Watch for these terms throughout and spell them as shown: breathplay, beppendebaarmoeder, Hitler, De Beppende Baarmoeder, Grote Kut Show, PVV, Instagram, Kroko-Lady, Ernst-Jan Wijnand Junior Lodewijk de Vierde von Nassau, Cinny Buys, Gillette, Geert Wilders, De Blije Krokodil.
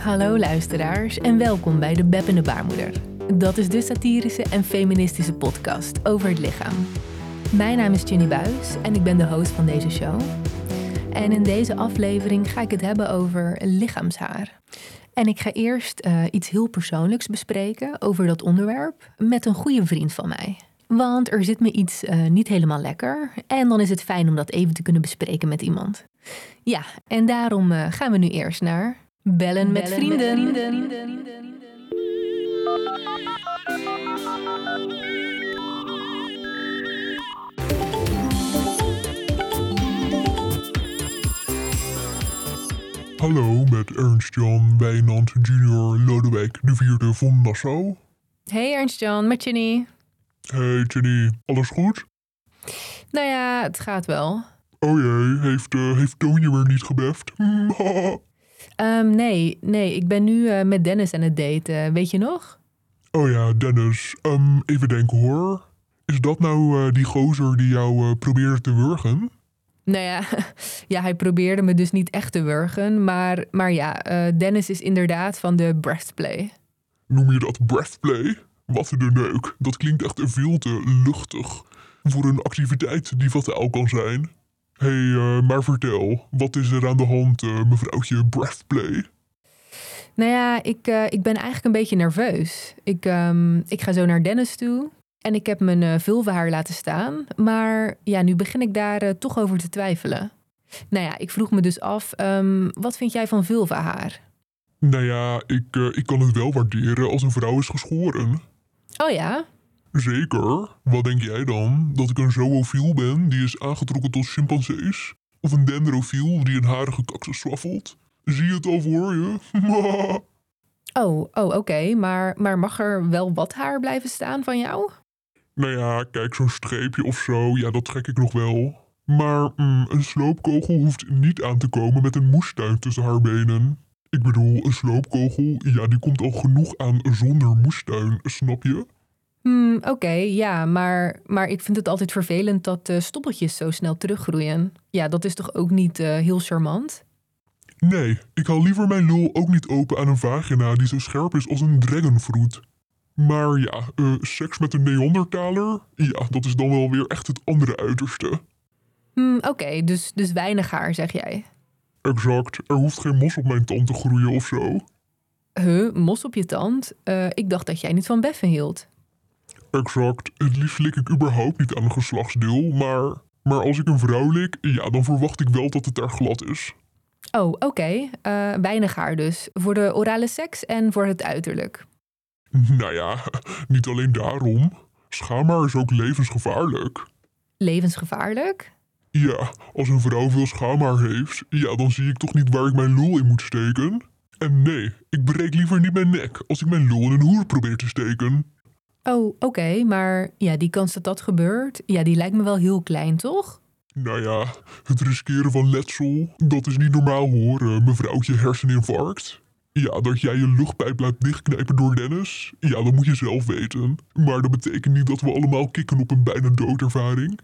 Hallo luisteraars en welkom bij De Beppende Baarmoeder. Dat is de satirische en feministische podcast over het lichaam. Mijn naam is Cinny Buys en ik ben de host van deze show. En in deze aflevering ga ik het hebben over lichaamshaar. En ik ga eerst iets heel persoonlijks bespreken over dat onderwerp met een goede vriend van mij. Want er zit me iets niet helemaal lekker en dan is het fijn om dat even te kunnen bespreken met iemand. Ja, en daarom gaan we nu eerst naar Bellen met vrienden. Hallo, met Ernst-Jan Wijnand Junior Lodewijk de Vierde von Nassau. Hey Ernst-Jan, met Cinny. Hey Cinny, alles goed? Nou ja, het gaat wel. Oh jee, heeft Toonje weer niet gebeft? Nee, ik ben nu met Dennis aan het daten, weet je nog? Oh ja, Dennis. Even denken hoor. Is dat nou die gozer die jou probeerde te wurgen? Nou ja, ja, hij probeerde me dus niet echt te wurgen. Maar ja, Dennis is inderdaad van de breathplay. Noem je dat breathplay? Wat een neuk. Dat klinkt echt veel te luchtig. Voor een activiteit die fataal kan zijn. Hé, maar vertel, wat is er aan de hand, mevrouwtje breathplay? Nou ja, ik ben eigenlijk een beetje nerveus. Ik ga zo naar Dennis toe en ik heb mijn vulvahaar laten staan. Maar ja, nu begin ik daar toch over te twijfelen. Nou ja, ik vroeg me dus af, wat vind jij van vulvahaar? Nou ja, ik kan het wel waarderen als een vrouw is geschoren. Oh ja? Zeker. Wat denk jij dan? Dat ik een zoofiel ben die is aangetrokken tot chimpansees? Of een dendrofiel die een harige kaksen swaffelt? Zie je het al voor je? Oké. Maar mag er wel wat haar blijven staan van jou? Nou ja, kijk, zo'n streepje of zo, ja, dat trek ik nog wel. Maar een sloopkogel hoeft niet aan te komen met een moestuin tussen haar benen. Ik bedoel, een sloopkogel, ja, die komt al genoeg aan zonder moestuin, snap je? Oké, ja, maar ik vind het altijd vervelend dat stoppeltjes zo snel teruggroeien. Ja, dat is toch ook niet heel charmant? Nee, ik hou liever mijn lul ook niet open aan een vagina die zo scherp is als een dragonfruit. Maar ja, seks met een Neandertaler? Ja, dat is dan wel weer echt het andere uiterste. Oké, dus weinig haar, zeg jij? Exact, er hoeft geen mos op mijn tand te groeien of zo. Mos op je tand? Ik dacht dat jij niet van beffen hield. Exact, het liefst lik ik überhaupt niet aan een geslachtsdeel, maar als ik een vrouw lik, ja, dan verwacht ik wel dat het daar glad is. Oh, oké. Weinig haar dus. Voor de orale seks en voor het uiterlijk. Nou ja, niet alleen daarom. Schaamhaar is ook levensgevaarlijk. Levensgevaarlijk? Ja, als een vrouw veel schaamhaar heeft, ja, dan zie ik toch niet waar ik mijn lul in moet steken. En nee, ik breek liever niet mijn nek als ik mijn lul in een hoer probeer te steken. Oh, oké, maar ja, die kans dat dat gebeurt, ja, die lijkt me wel heel klein, toch? Nou ja, het riskeren van letsel, dat is niet normaal hoor, mevrouwtje herseninfarct. Ja, dat jij je luchtpijp laat dichtknijpen door Dennis, ja, dat moet je zelf weten. Maar dat betekent niet dat we allemaal kikken op een bijna doodervaring.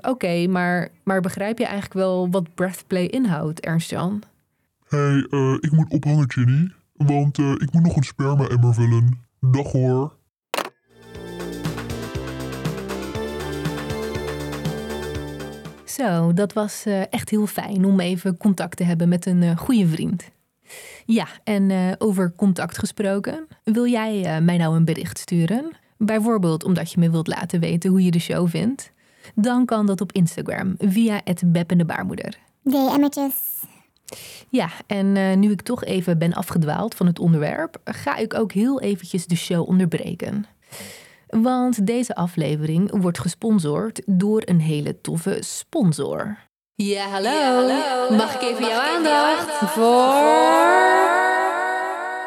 Oké, maar begrijp je eigenlijk wel wat breathplay inhoudt, Ernst-Jan? Hé, ik moet ophangen, Cinny, want ik moet nog een sperma-emmer vullen. Dag hoor. Zo, dat was echt heel fijn om even contact te hebben met een goede vriend. Ja, en over contact gesproken. Wil jij mij nou een bericht sturen? Bijvoorbeeld omdat je me wilt laten weten hoe je de show vindt. Dan kan dat op Instagram via @beppendebaarmoeder. DM'tjes. Ja, en nu ik toch even ben afgedwaald van het onderwerp, ga ik ook heel eventjes de show onderbreken. Want deze aflevering wordt gesponsord door een hele toffe sponsor. Ja, hallo. Ja, hallo. Mag ik even jouw aandacht voor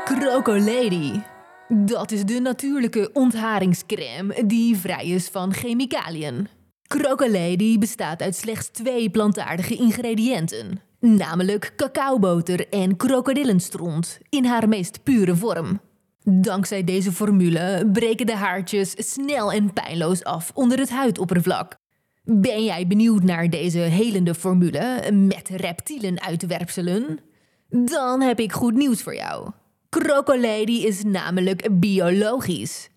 Kroko-Lady. Dat is de natuurlijke ontharingscrème die vrij is van chemicaliën. Kroko-Lady bestaat uit slechts 2 plantaardige ingrediënten. Namelijk cacaoboter en krokodillenstront in haar meest pure vorm. Dankzij deze formule breken de haartjes snel en pijnloos af onder het huidoppervlak. Ben jij benieuwd naar deze helende formule met reptielenuitwerpselen? Dan heb ik goed nieuws voor jou. Kroko-Lady is namelijk biologisch.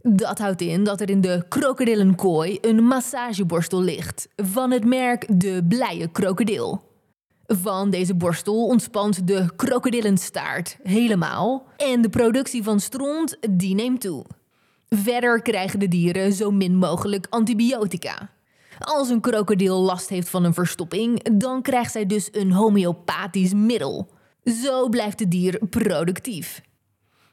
Dat houdt in dat er in de krokodillenkooi een massageborstel ligt van het merk De Blije Krokodil. Van deze borstel ontspant de krokodillenstaart helemaal en de productie van stront die neemt toe. Verder krijgen de dieren zo min mogelijk antibiotica. Als een krokodil last heeft van een verstopping, dan krijgt zij dus een homeopathisch middel. Zo blijft het dier productief.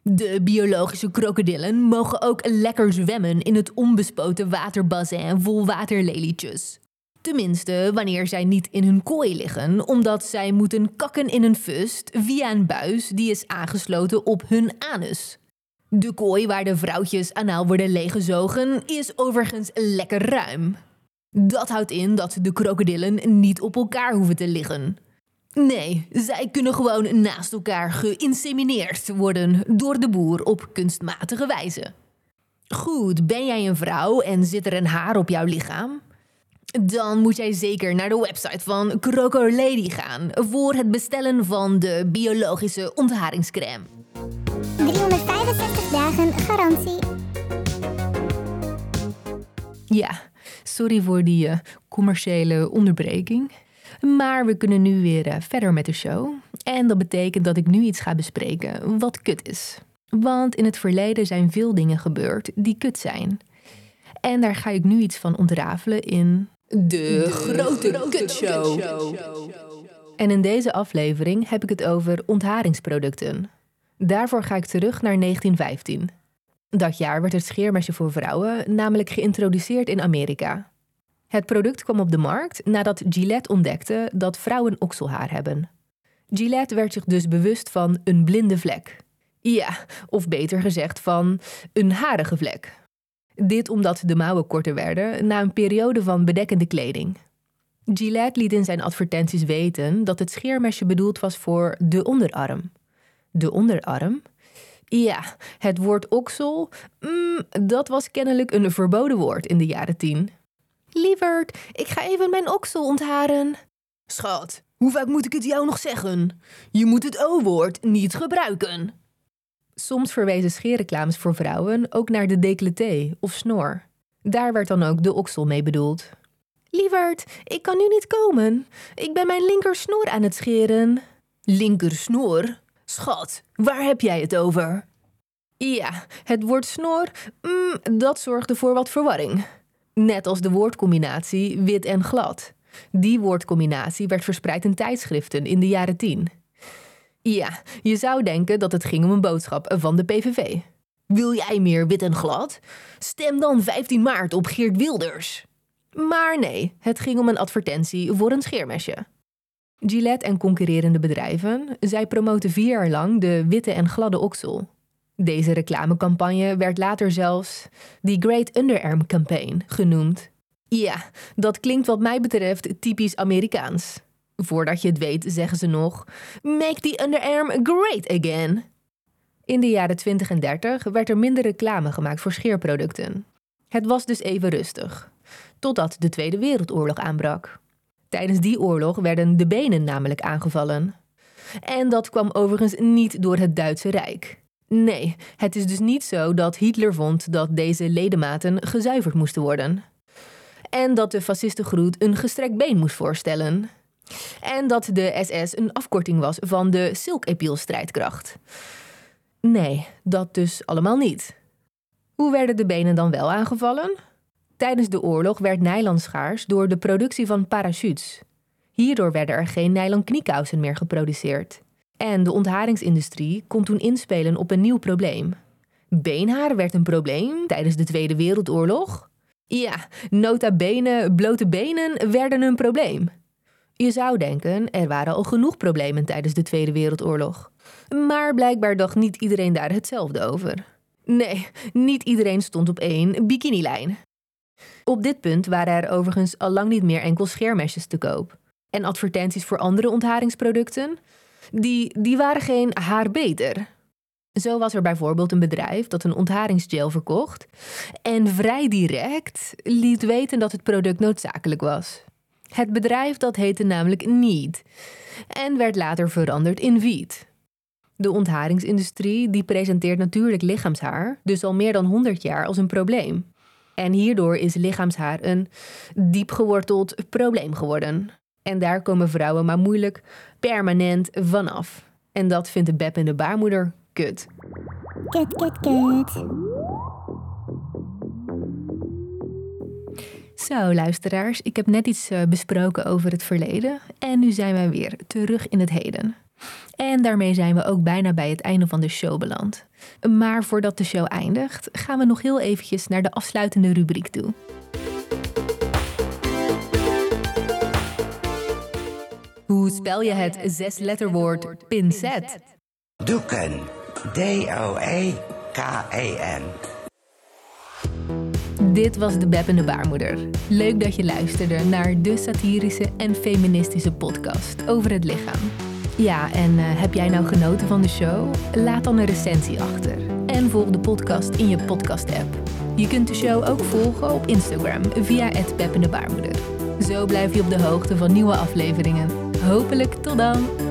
De biologische krokodillen mogen ook lekker zwemmen in het onbespoten waterbassin vol waterlelietjes. Tenminste, wanneer zij niet in hun kooi liggen, omdat zij moeten kakken in een vust via een buis die is aangesloten op hun anus. De kooi waar de vrouwtjes anaal worden leeggezogen is overigens lekker ruim. Dat houdt in dat de krokodillen niet op elkaar hoeven te liggen. Nee, zij kunnen gewoon naast elkaar geïnsemineerd worden door de boer op kunstmatige wijze. Goed, ben jij een vrouw en zit er een haar op jouw lichaam? Dan moet jij zeker naar de website van Kroko-Lady gaan voor het bestellen van de biologische ontharingscrème. 365 dagen garantie. Ja, sorry voor die commerciële onderbreking. Maar we kunnen nu weer verder met de show. En dat betekent dat ik nu iets ga bespreken wat kut is. Want in het verleden zijn veel dingen gebeurd die kut zijn. En daar ga ik nu iets van ontrafelen in... De Grote Kut Show. En in deze aflevering heb ik het over ontharingsproducten. Daarvoor ga ik terug naar 1915. Dat jaar werd het scheermesje voor vrouwen namelijk geïntroduceerd in Amerika. Het product kwam op de markt nadat Gillette ontdekte dat vrouwen okselhaar hebben. Gillette werd zich dus bewust van een blinde vlek. Ja, of beter gezegd van een harige vlek. Dit omdat de mouwen korter werden na een periode van bedekkende kleding. Gillette liet in zijn advertenties weten dat het scheermesje bedoeld was voor de onderarm. De onderarm? Ja, het woord oksel, dat was kennelijk een verboden woord in de jaren 10. Lieverd, ik ga even mijn oksel ontharen. Schat, hoe vaak moet ik het jou nog zeggen? Je moet het O-woord niet gebruiken. Soms verwezen scheerreclames voor vrouwen ook naar de décolleté of snor. Daar werd dan ook de oksel mee bedoeld. Lieverd, ik kan nu niet komen. Ik ben mijn linkersnor aan het scheren. Linkersnor? Schat, waar heb jij het over? Ja, het woord snor, dat zorgde voor wat verwarring. Net als de woordcombinatie wit en glad. Die woordcombinatie werd verspreid in tijdschriften in de jaren 10. Ja, je zou denken dat het ging om een boodschap van de PVV. Wil jij meer wit en glad? Stem dan 15 maart op Geert Wilders. Maar nee, het ging om een advertentie voor een scheermesje. Gillette en concurrerende bedrijven, zij promoten 4 jaar lang de witte en gladde oksel. Deze reclamecampagne werd later zelfs The Great Underarm Campaign genoemd. Ja, dat klinkt wat mij betreft typisch Amerikaans. Voordat je het weet zeggen ze nog, make the underarm great again. In de jaren 20 en 30 werd er minder reclame gemaakt voor scheerproducten. Het was dus even rustig, totdat de Tweede Wereldoorlog aanbrak. Tijdens die oorlog werden de benen namelijk aangevallen. En dat kwam overigens niet door het Duitse Rijk. Nee, het is dus niet zo dat Hitler vond dat deze ledematen gezuiverd moesten worden. En dat de fascistengroet een gestrekt been moest voorstellen. En dat de SS een afkorting was van de Silk-Epiel-strijdkracht. Nee, dat dus allemaal niet. Hoe werden de benen dan wel aangevallen? Tijdens de oorlog werd nylon schaars door de productie van parachutes. Hierdoor werden er geen nylon kniekousen meer geproduceerd. En de ontharingsindustrie kon toen inspelen op een nieuw probleem. Beenhaar werd een probleem tijdens de Tweede Wereldoorlog. Ja, nota bene, blote benen werden een probleem. Je zou denken, er waren al genoeg problemen tijdens de Tweede Wereldoorlog. Maar blijkbaar dacht niet iedereen daar hetzelfde over. Nee, niet iedereen stond op één bikinilijn. Op dit punt waren er overigens al lang niet meer enkel scheermesjes te koop. En advertenties voor andere ontharingsproducten? Die waren geen haar beter. Zo was er bijvoorbeeld een bedrijf dat een ontharingsgel verkocht en vrij direct liet weten dat het product noodzakelijk was. Het bedrijf dat heette namelijk Niet en werd later veranderd in Wiet. De ontharingsindustrie die presenteert natuurlijk lichaamshaar dus al meer dan 100 jaar als een probleem. En hierdoor is lichaamshaar een diepgeworteld probleem geworden. En daar komen vrouwen maar moeilijk permanent vanaf. En dat vindt de Beppende Baarmoeder kut. Kut, kut, kut. Zo, luisteraars, ik heb net iets besproken over het verleden. En nu zijn wij weer terug in het heden. En daarmee zijn we ook bijna bij het einde van de show beland. Maar voordat de show eindigt, gaan we nog heel eventjes naar de afsluitende rubriek toe. Hoe spel je het zesletterwoord pincet? Doeken. D-O-E-K-E-N. Dit was De Beppende Baarmoeder. Leuk dat je luisterde naar de satirische en feministische podcast over het lichaam. Ja, en heb jij nou genoten van de show? Laat dan een recensie achter. En volg de podcast in je podcast-app. Je kunt de show ook volgen op Instagram via @beppendebaarmoeder. Zo blijf je op de hoogte van nieuwe afleveringen. Hopelijk tot dan!